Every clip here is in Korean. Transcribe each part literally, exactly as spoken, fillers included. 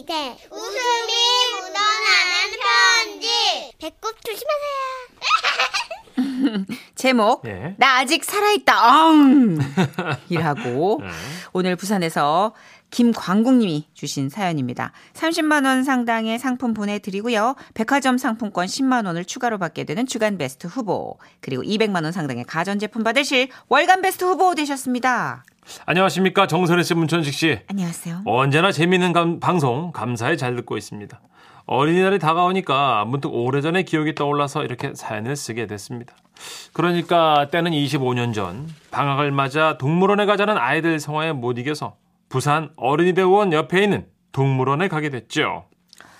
어린이대 웃음이 묻어나는 편지. 배꼽 조심하세요. 제목 예. 나 아직 살아있다 어흥 이라고 네. 오늘 부산에서 김광국님이 주신 사연입니다. 삼십만 원 상당의 상품 보내드리고요. 백화점 상품권 십만 원을 추가로 받게 되는 주간베스트 후보, 그리고 이백만 원 상당의 가전제품 받으실 월간베스트 후보 되셨습니다. 안녕하십니까. 정선희 씨, 문천식 씨. 안녕하세요. 언제나 재미있는 감, 방송 감사히 잘 듣고 있습니다. 어린이날이 다가오니까 문득 오래전의 기억이 떠올라서 이렇게 사연을 쓰게 됐습니다. 그러니까 때는 이십오 년 전 방학을 맞아 동물원에 가자는 아이들 성화에 못 이겨서 부산 어린이대공원 옆에 있는 동물원에 가게 됐죠.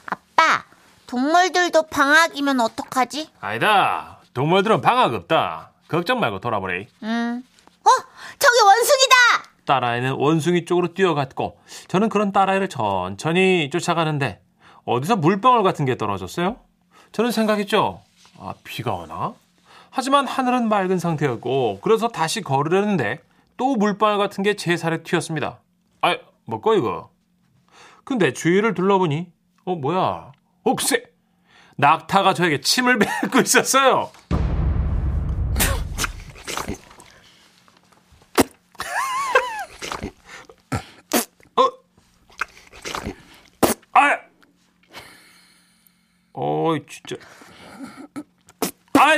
아빠, 동물들도 방학이면 어떡하지? 아니다. 동물들은 방학 없다. 걱정 말고 돌아보래. 음. 어? 저기 원숭이다! 딸아이는 원숭이 쪽으로 뛰어갔고 저는 그런 딸아이를 천천히 쫓아가는데 어디서 물방울 같은 게 떨어졌어요. 저는 생각했죠. 아, 비가 오나? 하지만 하늘은 맑은 상태였고 그래서 다시 걸으려는데 또 물방울 같은 게 제 살에 튀었습니다. 아, 뭐꺼 이거. 근데 주위를 둘러보니 어 뭐야? 옥새! 낙타가 저에게 침을 뱉고 있었어요. 어? 아! 어이 진짜. 아!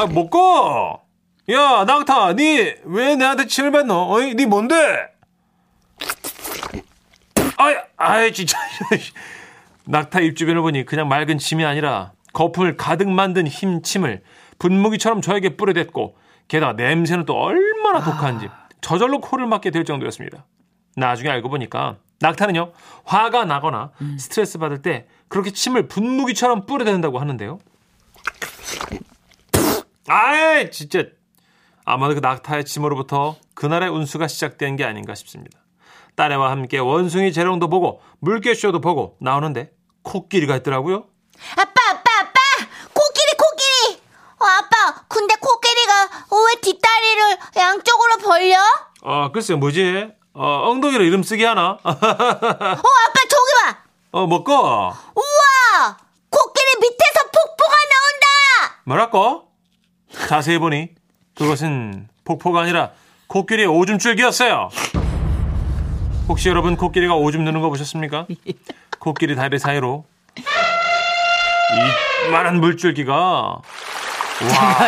아 뭐꺼? 야 낙타, 니 왜 나한테 침을 뱉노? 어이 니 뭔데? 아이, 아이, 진짜. 낙타 입 주변을 보니 그냥 맑은 침이 아니라 거품을 가득 만든 흰 침을 분무기처럼 저에게 뿌려댔고, 게다가 냄새는 또 얼마나 독한지 저절로 코를 막게 될 정도였습니다. 나중에 알고 보니까 낙타는요, 화가 나거나 스트레스 받을 때 그렇게 침을 분무기처럼 뿌려댄다고 하는데요. 아이, 진짜. 아마도 그 낙타의 침으로부터 그날의 운수가 시작된 게 아닌가 싶습니다. 딸애와 함께 원숭이 재롱도 보고 물개쇼도 보고 나오는데 코끼리가 있더라고요. 아빠 아빠 아빠 코끼리 코끼리. 어, 아빠 근데 코끼리가 왜 뒷다리를 양쪽으로 벌려? 어 글쎄 뭐지? 어, 엉덩이로 이름 쓰기 하나? 어 아빠 저기 봐. 어 뭐꺼? 우와 코끼리 밑에서 폭포가 나온다. 뭐라고? 자세히 보니 그것은 폭포가 아니라 코끼리의 오줌줄기였어요. 혹시 여러분 코끼리가 오줌 누는 거 보셨습니까? 코끼리 다리 사이로 이만한 물줄기가 와,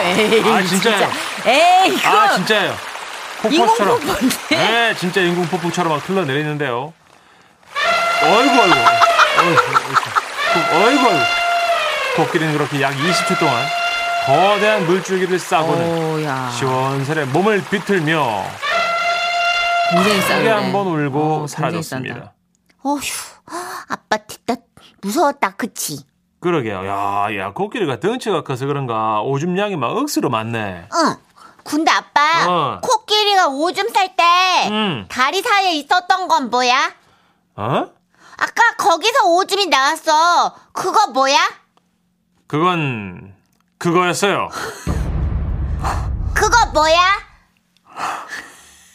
에이, 아 진짜요? 에이, 이거 아 진짜요? 폭포처럼, 네 진짜 인공 폭포처럼 막 흘러내리는데요. 어이구 어이구, 어이구 어이구, 코끼리는 그렇게 약 이십 초 동안 거대한 물줄기를 싸고는 시원스레 몸을 비틀며 크게 한번 울고 오, 사라졌습니다. 어휴, 아빠 진짜 무서웠다, 그치? 그러게요. 야, 야, 코끼리가 덩치가 커서 그런가 오줌량이 막 억수로 많네. 응. 근데 아빠, 어. 코끼리가 오줌 쌀 때 음. 다리 사이에 있었던 건 뭐야? 어? 아까 거기서 오줌이 나왔어. 그거 뭐야? 그건 그거였어요. 그거 뭐야?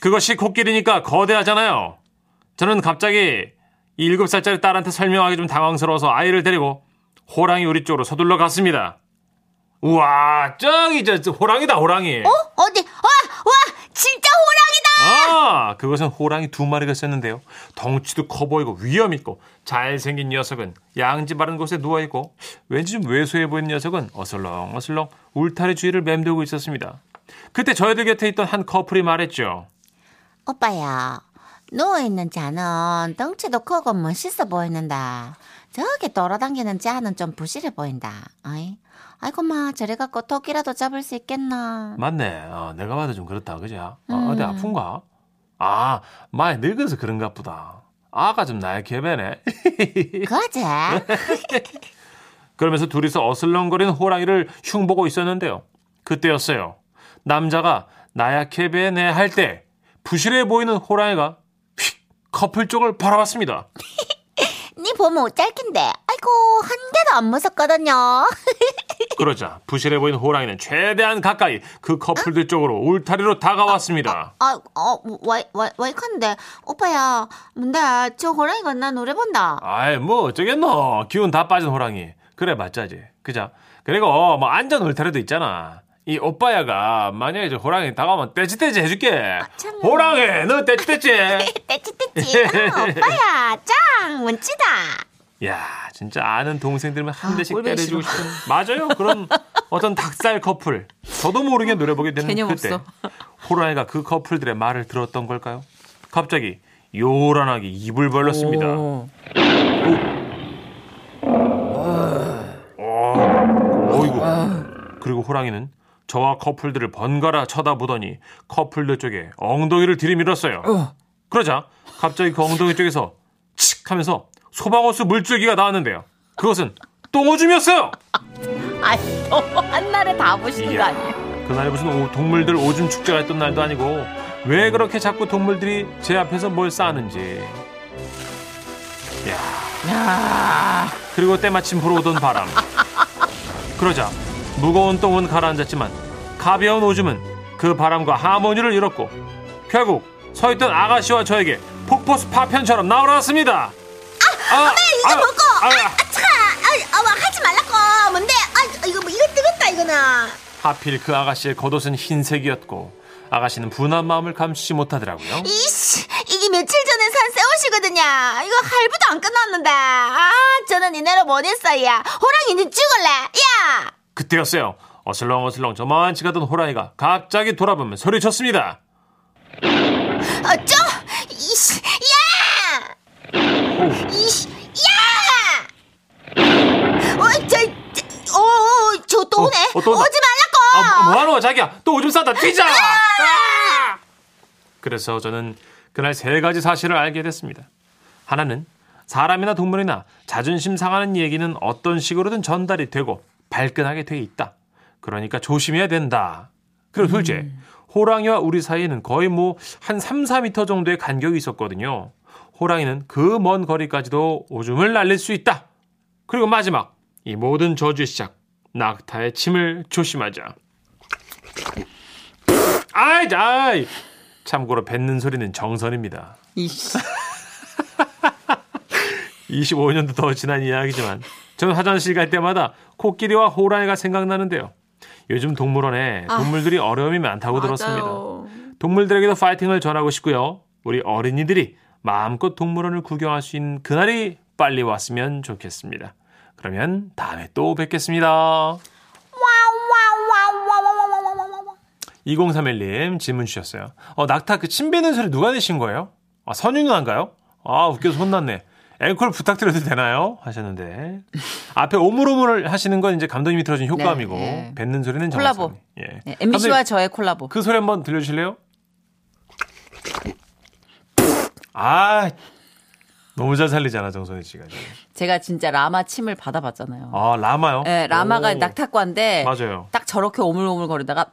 그것이 코끼리니까 거대하잖아요. 저는 갑자기 이 일곱 살짜리 딸한테 설명하기 좀 당황스러워서 아이를 데리고 호랑이 우리 쪽으로 서둘러 갔습니다. 우와, 저기 저, 저 호랑이다, 호랑이. 어? 어디? 와, 와, 진짜 호랑이다! 아, 그것은 호랑이 두 마리가 있었는데요. 덩치도 커 보이고 위험있고 잘생긴 녀석은 양지 바른 곳에 누워있고 왠지 좀 왜소해 보이는 녀석은 어슬렁어슬렁 울타리 주위를 맴돌고 있었습니다. 그때 저희들 곁에 있던 한 커플이 말했죠. 오빠야, 누워있는 자는 덩치도 크고 멋있어 보이는다. 저기 돌아다니는 자는 좀 부실해 보인다. 어이? 아이고 마, 저래 갖고 토끼라도 잡을 수 있겠나. 맞네. 어, 내가 봐도 좀 그렇다. 그지? 어, 음. 어디 아픈가? 아, 많이 늙어서 그런가 보다. 아가 좀 나약해 배네. 그지? 그러면서 둘이서 어슬렁거리는 호랑이를 흉보고 있었는데요. 그때였어요. 남자가 나약해 배네 할 때 부실해 보이는 호랑이가 휙 커플 쪽을 바라봤습니다. 니 보면 짧긴데 아이고 한 개도 안 무섭거든요. 그러자 부실해 보인 호랑이는 최대한 가까이 그 커플들 응? 쪽으로 울타리로 다가왔습니다. 아, 어, 와이, 와이, 와이 칸데 오빠야, 뭔데 저 호랑이가 나 노래 본다. 아이, 뭐 어쩌겠노. 기운 다 빠진 호랑이. 그래, 맞자지. 그자. 그리고 뭐 안전 울타리도 있잖아. 이 오빠야가 만약에 저 호랑이 다가오면 떼찌떼찌 해줄게. 아, 호랑이, 너 떼찌떼찌. 떼찌떼찌. 어, 오빠야, 짱 멋지다. 야, 진짜 아는 동생들만 한 대씩 아, 때려주고 싶은. 맞아요. 그런 어떤 닭살 커플. 저도 모르게 노려보게 되는 개념 그때. 없어. 호랑이가 그 커플들의 말을 들었던 걸까요? 갑자기 요란하게 입을 벌렸습니다. 오. 오. 어이구. 그리고 호랑이는 저와 커플들을 번갈아 쳐다보더니 커플들 쪽에 엉덩이를 들이밀었어요. 어. 그러자 갑자기 그 엉덩이 쪽에서 칙 하면서 소방호수 물줄기가 나왔는데요. 그것은 똥오줌이었어요. 아니, 한날에 다 보시는 거 아니에요? 그날 무슨 오, 동물들 오줌 축제가 했던 날도 아니고 왜 그렇게 자꾸 동물들이 제 앞에서 뭘 싸는지. 야. 야. 그리고 때마침 불어오던 바람. 그러자 무거운 똥은 가라앉았지만 가벼운 오줌은 그 바람과 하모니를 잃었고 결국 서있던 아가씨와 저에게 폭포수 파편처럼 나올랐습니다. 아, 아, 엄마 이거 아, 먹고 아, 아, 아 차가 아, 아, 하지 말라고. 뭔데? 아, 이거 이거 뜨겠다 이거나. 하필 그 아가씨의 겉옷은 흰색이었고 아가씨는 분한 마음을 감추지 못하더라고요. 이씨, 이게 며칠 전에 산 새옷이거든요. 이거 할부도 안 끝났는데. 아, 저는 이내로 못 했어요. 호랑이는 죽을래. 야! 그때였어요. 어슬렁어슬렁 저만치 가던 호랑이가 갑자기 돌아보면 소리쳤습니다. 어쩌? 이씨, 야! 이씨, 야! 어, 저, 저, 어, 저 또 오네. 어, 어, 또 오지 말라고. 아, 뭐하노 자기야. 또 오줌 싸다. 뛰자. 아! 아! 그래서 저는 그날 세 가지 사실을 알게 됐습니다. 하나는 사람이나 동물이나 자존심 상하는 얘기는 어떤 식으로든 전달이 되고 발끈하게 돼 있다. 그러니까 조심해야 된다. 그리고 둘째, 음. 호랑이와 우리 사이에는 거의 뭐 한 삼, 사 미터 정도의 간격이 있었거든요. 호랑이는 그 먼 거리까지도 오줌을 날릴 수 있다. 그리고 마지막, 이 모든 저주의 시작, 낙타의 침을 조심하자. 아이, 아이. 참고로 뱉는 소리는 정선입니다. 이씨. 이십오 년도 더 지난 이야기지만 저는 화장실 갈 때마다 코끼리와 호랑이가 생각나는데요. 요즘 동물원에 동물들이 아, 어려움이 많다고 맞아요. 들었습니다. 동물들에게도 파이팅을 전하고 싶고요. 우리 어린이들이 마음껏 동물원을 구경할 수 있는 그날이 빨리 왔으면 좋겠습니다. 그러면 다음에 또 뵙겠습니다. 이공삼일 님 질문 주셨어요. 어, 낙타 그 침 뱉는 소리 누가 내신 거예요? 아, 선유 누나인가요? 아, 웃겨서 혼났네. 앵콜 부탁드려도 되나요? 하셨는데 앞에 오물오물을 하시는 건 이제 감독님이 들어준 효과음이고 네, 네. 뱉는 소리는 콜라보. 예. 네, 엠비씨와 저의 콜라보. 그 소리 한번 들려주실래요? 아, 너무 잘 살리잖아 정선희 씨가. 제가 진짜 라마 침을 받아봤잖아요. 아, 라마요? 네, 라마가 오. 낙타과인데 맞아요. 딱 저렇게 오물오물 거리다가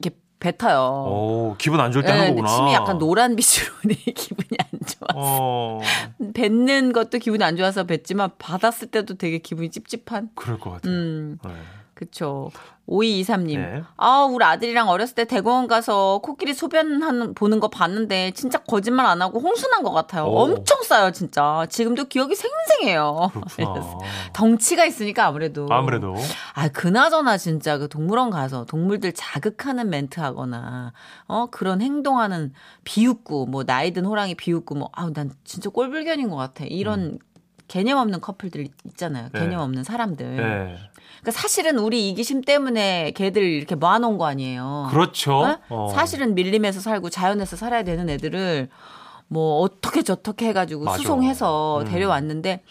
이렇게 뱉어요. 오, 기분 안 좋을 때 네, 하는 거구나. 침이 약간 노란 빛으로 내 기분이 안 좋았어. 뱉는 것도 기분이 안 좋아서 뱉지만 받았을 때도 되게 기분이 찝찝한. 그럴 것 같아요. 음, 네. 그렇죠. 오이이삼 님. 네. 아, 우리 아들이랑 어렸을 때 대공원 가서 코끼리 소변 보는 거 봤는데 진짜 거짓말 안 하고 홍수난 것 같아요. 오. 엄청 싸요 진짜. 지금도 기억이 생생해요. 덩치가 있으니까 아무래도. 아무래도. 아, 그나저나 진짜 그 동물원 가서 동물들 자극하는 멘트하거나 어 그런 행동하는 비웃고 뭐 나이든 호랑이 비웃고 뭐 아, 난 진짜 꼴불견인 것 같아. 이런 음. 개념 없는 커플들 있잖아요. 네. 개념 없는 사람들. 네. 그러니까 사실은 우리 이기심 때문에 걔들 이렇게 모아놓은 거 아니에요. 그렇죠. 어? 어. 사실은 밀림에서 살고 자연에서 살아야 되는 애들을 뭐 어떻게 저렇게 해가지고 맞아. 수송해서 음. 데려왔는데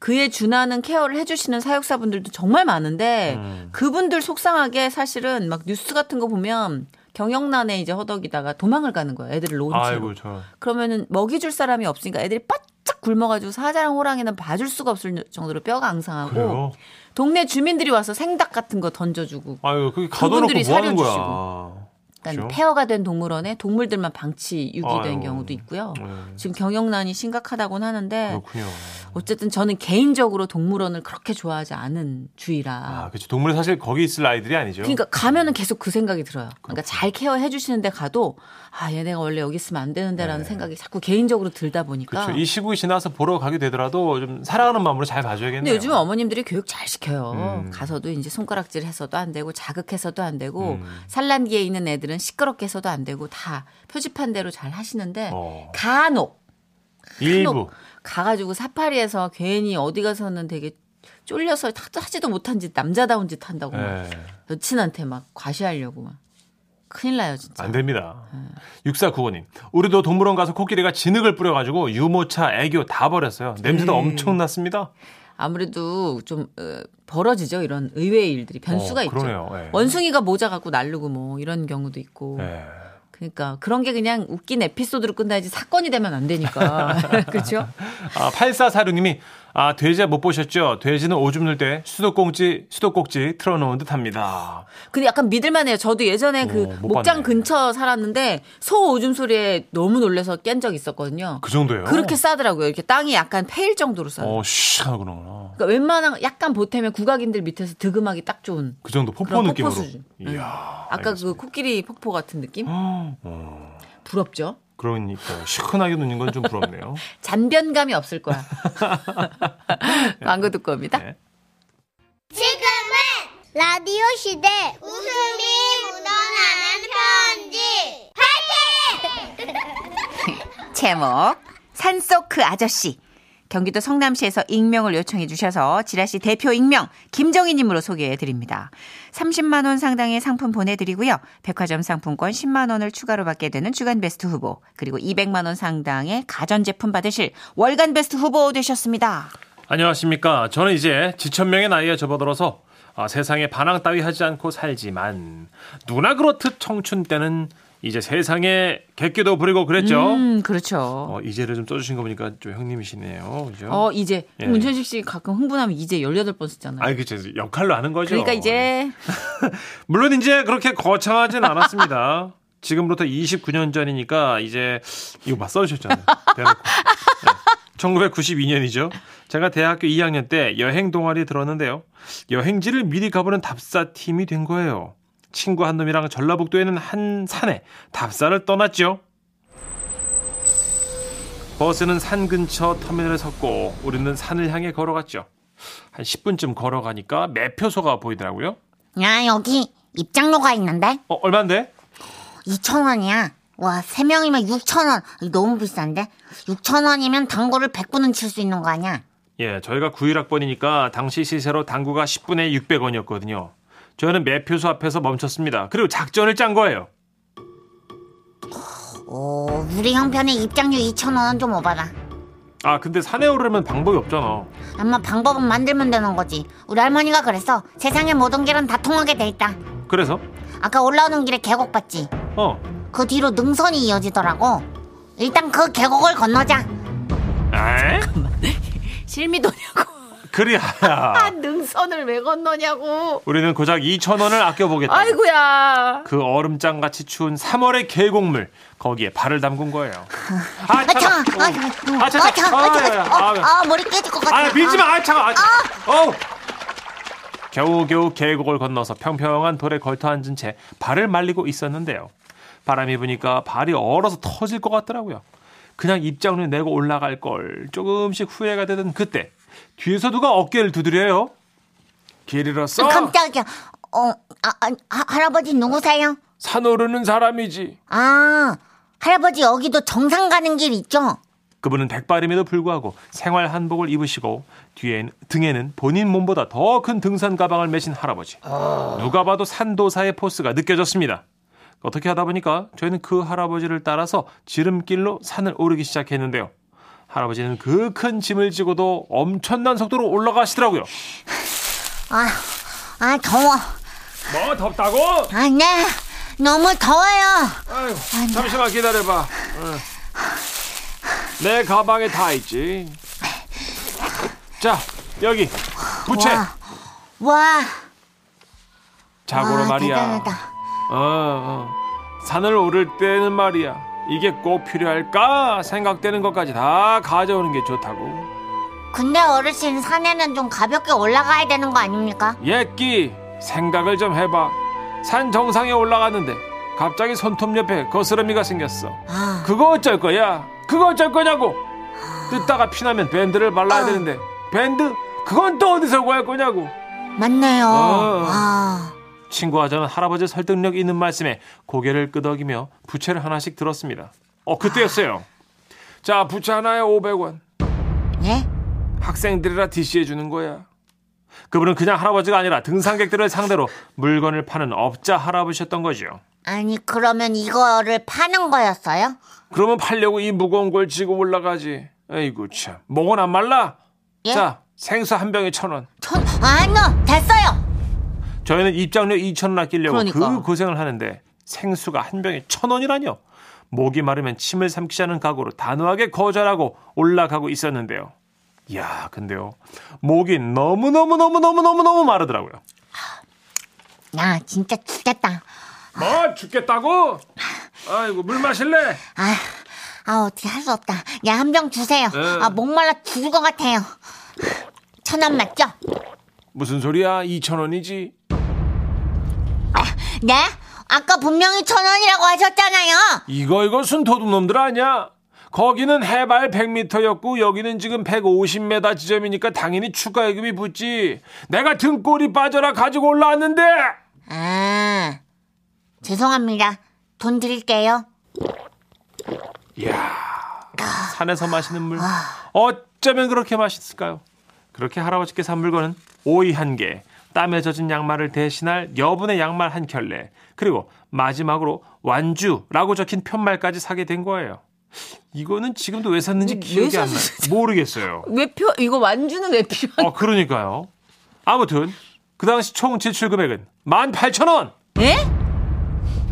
그에 준하는 케어를 해주시는 사육사분들도 정말 많은데 음. 그분들 속상하게 사실은 막 뉴스 같은 거 보면 경영난에 이제 허덕이다가 도망을 가는 거예요. 애들을 놓은 채로. 그러면은 먹이 줄 사람이 없으니까 애들이 바짝 굶어가지고 사자랑 호랑이는 봐줄 수가 없을 정도로 뼈가 앙상하고 그래요? 동네 주민들이 와서 생닭 같은 거 던져주고 아유, 그게 가둬놓고 뭐 하는 거야. 일단 폐허가 된 동물원에 동물들만 방치 유기된 아유. 경우도 있고요. 아유. 지금 경영난이 심각하다고는 하는데 그렇군요. 어쨌든 저는 개인적으로 동물원을 그렇게 좋아하지 않은 주의라. 아, 그렇죠. 동물은 사실 거기 있을 아이들이 아니죠. 그러니까 가면은 계속 그 생각이 들어요. 그렇구나. 그러니까 잘 케어해 주시는데 가도 아, 얘네가 원래 여기 있으면 안 되는데라는 네. 생각이 자꾸 개인적으로 들다 보니까. 그렇죠. 이 시국이 지나서 보러 가게 되더라도 좀 사랑하는 마음으로 잘 봐줘야겠네요. 근데 요즘 어머님들이 교육 잘 시켜요. 음. 가서도 이제 손가락질 해서도 안 되고 자극해서도 안 되고 음. 산란기에 있는 애들은 시끄럽게 해서도 안 되고 다 표지판 대로 잘 하시는데 어. 간혹 일부 가가지고 사파리에서 괜히 어디 가서는 되게 쫄려서 하지도 못한 짓 남자다운 짓 한다고 막 여친한테 막 과시하려고 막 큰일 나요 진짜. 안 됩니다. 육사구오님 우리도 동물원 가서 코끼리가 진흙을 뿌려가지고 유모차 애교 다 버렸어요. 냄새도 네. 엄청났습니다. 아무래도 좀 으, 벌어지죠. 이런 의외의 일들이 변수가 어, 있죠. 네. 원숭이가 모자 갖고 날르고 뭐 이런 경우도 있고 네. 그러니까 그런 게 그냥 웃긴 에피소드로 끝나야지 사건이 되면 안 되니까. 그렇죠? 아, 팔사사육님이 아, 돼지 못 보셨죠? 돼지는 오줌 눌 때 수도꼭지 수도꼭지 틀어 놓은 듯합니다. 근데 약간 믿을 만해요. 저도 예전에 오, 그 목장 봤네. 근처 살았는데 소 오줌 소리에 너무 놀라서 깬 적 있었거든요. 그 정도예요? 그렇게 싸더라고요. 이렇게 땅이 약간 패일 정도로 싸요. 어, 쉬 하고 그러나. 그러니까 웬만한 약간 보태면 국악인들 밑에서 득음하기 딱 좋은 그 정도 폭포 느낌으로. 폭포 수준. 이야, 응. 아까 알겠습니다. 그 코끼리 폭포 같은 느낌? 어. 부럽죠? 그러니까 시큰하게 노는 건 좀 부럽네요. 잔변감이 없을 거야. 광고 듣고 옵니다. 네. 지금은 라디오 시대 웃음이 묻어나는 편지 파이팅! 제목 산 속 그 아저씨. 경기도 성남시에서 익명을 요청해 주셔서 지라시 대표 익명 김정희님으로 소개해 드립니다. 삼십만 원 상당의 상품 보내드리고요. 백화점 상품권 십만 원을 추가로 받게 되는 주간베스트 후보 그리고 이백만 원 상당의 가전제품 받으실 월간베스트 후보 되셨습니다. 안녕하십니까. 저는 이제 지천명의 나이에 접어들어서 아, 세상에 반항 따위 하지 않고 살지만 누나 그렇듯 청춘 때는 이제 세상에 객기도 부리고 그랬죠. 음, 그렇죠. 어, 이제를 좀 써주신 거 보니까 좀 형님이시네요. 그죠? 어, 이제. 예. 문천식 씨 가끔 흥분하면 이제 열여덟 번 쓰잖아요. 아니, 그쵸. 역할로 하는 거죠. 그러니까 이제. 물론 이제 그렇게 거창하진 않았습니다. 지금부터 이십구 년 전이니까 이제, 이거 막 써주셨잖아요. 대놓고. 천구백구십이 년이죠. 제가 대학교 이 학년 때 여행 동아리에 들었는데요. 여행지를 미리 가보는 답사팀이 된 거예요. 친구 한 놈이랑 전라북도에 있는 한 산에 답사를 떠났죠. 버스는 산 근처 터미널에 섰고 우리는 산을 향해 걸어갔죠. 한 십 분쯤 걸어가니까 매표소가 보이더라고요. 야, 여기 입장료가 있는데? 어, 얼만데? 이천 원이야. 와, 세 명이면 육천 원. 너무 비싼데? 육천 원이면 당구를 백 분은 칠 수 있는 거 아니야? 예, 저희가 구십일 학번이니까 당시 시세로 당구가 십 분에 육백 원이었거든요. 저는 매표소 앞에서 멈췄습니다. 그리고 작전을 짠 거예요. 어, 우리 형편의 입장료 이천 원은 좀 오바다. 아, 근데 산에 오르려면 방법이 없잖아. 아마 방법은 만들면 되는 거지. 우리 할머니가 그랬어. 세상의 모든 길은 다 통하게 돼 있다. 그래서? 아까 올라오는 길에 계곡 봤지? 어. 그 뒤로 능선이 이어지더라고. 일단 그 계곡을 건너자. 에? 잠깐만. 실미도냐고. 그리야. 아, 능선을 왜 건너냐고. 우리는 고작 이천 원을 아껴보겠다. 아이고야. 그 얼음장같이 추운 삼월의 계곡물. 거기에 발을 담근 거예요. 아, 차가. 아, 차가. 아, 차가. 아, 차가. 아, 머리 깨질 것 같아. 아, 밀지 마. 아, 차가. 아, 어우. 겨우겨우 계곡을 건너서 평평한 돌에 걸터앉은 채 발을 말리고 있었는데요. 바람이 부니까 발이 얼어서 터질 것 같더라고요. 그냥 입장료 내고 올라갈 걸. 조금씩 후회가 되던 그때. 뒤에서 누가 어깨를 두드려요. 길 잃었어? 깜짝이야. 어, 아, 아, 할아버지 누구세요? 산 오르는 사람이지. 아, 할아버지 여기도 정상 가는 길 있죠? 그분은 백발임에도 불구하고 생활 한복을 입으시고 뒤에 등에는 본인 몸보다 더 큰 등산 가방을 메신 할아버지. 어... 누가 봐도 산도사의 포스가 느껴졌습니다. 어떻게 하다 보니까 저희는 그 할아버지를 따라서 지름길로 산을 오르기 시작했는데요. 할아버지는 그 큰 짐을 지고도 엄청난 속도로 올라가시더라고요. 아, 아 더워. 뭐 덥다고? 아, 네, 너무 더워요. 아이고, 아, 잠시만 나... 기다려봐. 응. 내 가방에 다 있지. 자, 여기 부채. 와, 와. 자고로 와, 말이야. 대단하다. 어, 어, 산을 오를 때는 말이야. 이게 꼭 필요할까 생각되는 것까지 다 가져오는 게 좋다고. 근데 어르신, 산에는 좀 가볍게 올라가야 되는 거 아닙니까? 예끼, 생각을 좀 해봐. 산 정상에 올라갔는데 갑자기 손톱 옆에 거스름이가 생겼어. 아... 그거 어쩔 거야? 그거 어쩔 거냐고. 아... 뜯다가 피나면 밴드를 발라야 아... 되는데 밴드? 그건 또 어디서 구할 거냐고. 맞네요. 어... 아... 친구와 저는 할아버지 설득력 있는 말씀에 고개를 끄덕이며 부채를 하나씩 들었습니다. 어, 그때였어요. 아... 자, 부채 하나에 오백 원. 예? 학생들이라 디씨해 주는 거야. 그분은 그냥 할아버지가 아니라 등산객들을 상대로 물건을 파는 업자 할아버지였던 거죠. 아니, 그러면 이거를 파는 거였어요? 그러면 팔려고 이 무거운 걸 지고 올라가지. 에이구 참, 목은 안 말라? 예? 자, 생수 한 병에 천 원. 천? 아니요, 됐어요. 저희는 입장료 이천 원 아끼려고 그러니까. 그 고생을 하는데 생수가 한 병에 천 원이라뇨. 목이 마르면 침을 삼키자는 각오로 단호하게 거절하고 올라가고 있었는데요. 이야, 근데요, 목이 너무너무너무너무너무너무 마르더라고요. 야, 진짜 죽겠다. 뭐, 죽겠다고? 아이고, 물 마실래? 아, 아 어떻게 할 수 없다. 야, 한 병 주세요. 에. 아, 목말라 죽을 것 같아요. 천 원 맞죠? 무슨 소리야, 이천 원이지. 아, 네? 아까 분명히 천 원이라고 하셨잖아요. 이거 이거 순도둑놈들 아니야? 거기는 해발 백 미터였고 여기는 지금 백오십 미터 지점이니까 당연히 추가 예금이 붙지. 내가 등골이 빠져라 가지고 올라왔는데. 아, 죄송합니다. 돈 드릴게요. 이야, 산에서 마시는 물 어쩌면 그렇게 맛있을까요? 그렇게 할아버지께 산 물건은 오이 한 개, 땀에 젖은 양말을 대신할 여분의 양말 한 켤레, 그리고 마지막으로 완주라고 적힌 편말까지 사게 된 거예요. 이거는 지금도 왜 샀는지 기억이 안 나요. 모르겠어요. 왜 표, 이거 완주는 왜 필요한? 어, 그러니까요. 아무튼 그 당시 총 지출 금액은 만 팔천 원. 예?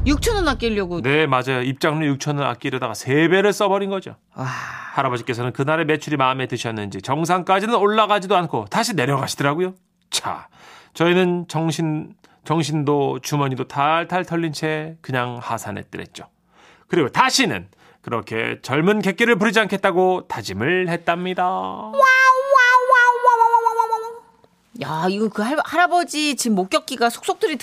육천 원 아끼려고. 네, 맞아요. 입장료 육천 원 아끼려다가 세 배를 써버린 거죠. 와... 할아버지께서는 그날의 매출이 마음에 드셨는지 정상까지는 올라가지도 않고 다시 내려가시더라고요. 자, 저희는 정신, 정신도 주머니도 탈탈 털린 채 그냥 하산에 뜨랬죠. 그리고 다시는 그렇게 젊은 객기를 부리지 않겠다고 다짐을 했답니다. 야, 이거 그 할, 할아버지 지금 목격기가 속속들이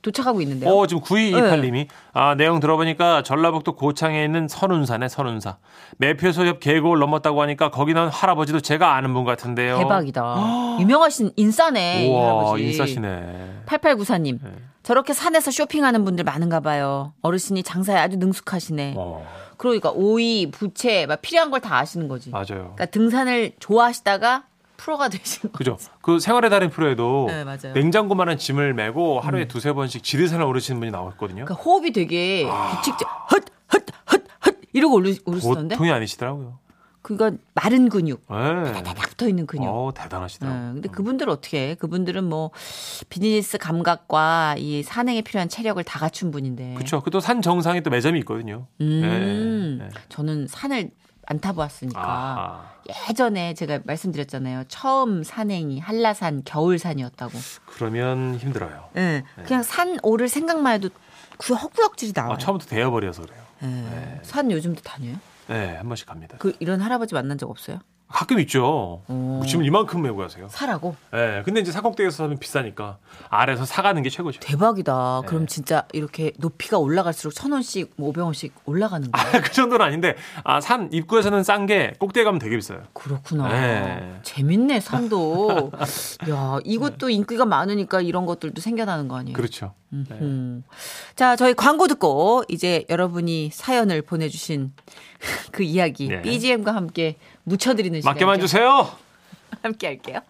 도착하고 있는데요. 어, 지금 구이이팔 님이 네. 아, 내용 들어보니까 전라북도 고창에 있는 선운사네, 선운사. 매표소 옆 계곡을 넘었다고 하니까 거기 나온 할아버지도 제가 아는 분 같은데요. 대박이다. 유명하신 인싸네. 우와, 할아버지. 인싸시네. 팔팔구사 님. 네. 저렇게 산에서 쇼핑하는 분들 많은가 봐요. 어르신이 장사에 아주 능숙하시네. 어. 그러니까 오이, 부채, 막 필요한 걸 다 아시는 거지. 맞아요. 그러니까 등산을 좋아하시다가 프로가 되신 거죠. 그죠. 그 생활의 달인 프로에도 네, 냉장고만한 짐을 메고 하루에 음. 두세 번씩 지리산을 오르시는 분이 나왔거든요. 그러니까 호흡이 되게 규칙적, 아. 헛, 헛, 헛, 헛 이러고 오르시던데. 보통이 아니시더라고요. 그건 마른 근육, 다다다 네. 붙어 있는 근육. 어, 대단하시더라고요. 네, 근데 그분들 어떻게 해? 그분들은 뭐 비즈니스 감각과 이 산행에 필요한 체력을 다 갖춘 분인데. 그렇죠. 그 또 산 정상에 또 매점이 있거든요. 음, 네. 저는 산을 안 타보았으니까. 아, 아. 예전에 제가 말씀드렸잖아요. 처음 산행이 한라산 겨울산이었다고. 그러면 힘들어요. 네, 네. 그냥 산 오를 생각만 해도 그 헛구역질이 나와요. 아, 처음부터 데워버려서 그래요. 네. 네. 산 요즘도 다녀요? 네, 한 번씩 갑니다. 그 이런 할아버지 만난 적 없어요? 가끔 있죠. 오. 무침을 이만큼 메고 가세요. 사라고? 네, 근데 이제 사꼭대기에서 사면 비싸니까 아래에서 사가는 게 최고죠. 대박이다. 네. 그럼 진짜 이렇게 높이가 올라갈수록 천 원씩, 뭐 오백 원씩 올라가는 거예요? 아, 그 정도는 아닌데, 아, 산 입구에서는 싼 게 꼭대기 가면 되게 비싸요. 그렇구나. 네. 재밌네, 산도. 야, 이것도 네. 인기가 많으니까 이런 것들도 생겨나는 거 아니에요? 그렇죠. 네. 자, 저희 광고 듣고 이제 여러분이 사연을 보내주신 그 이야기 네. 비지엠과 함께 묻혀드리는 시간. 맞게만 주세요. 함께 할게요.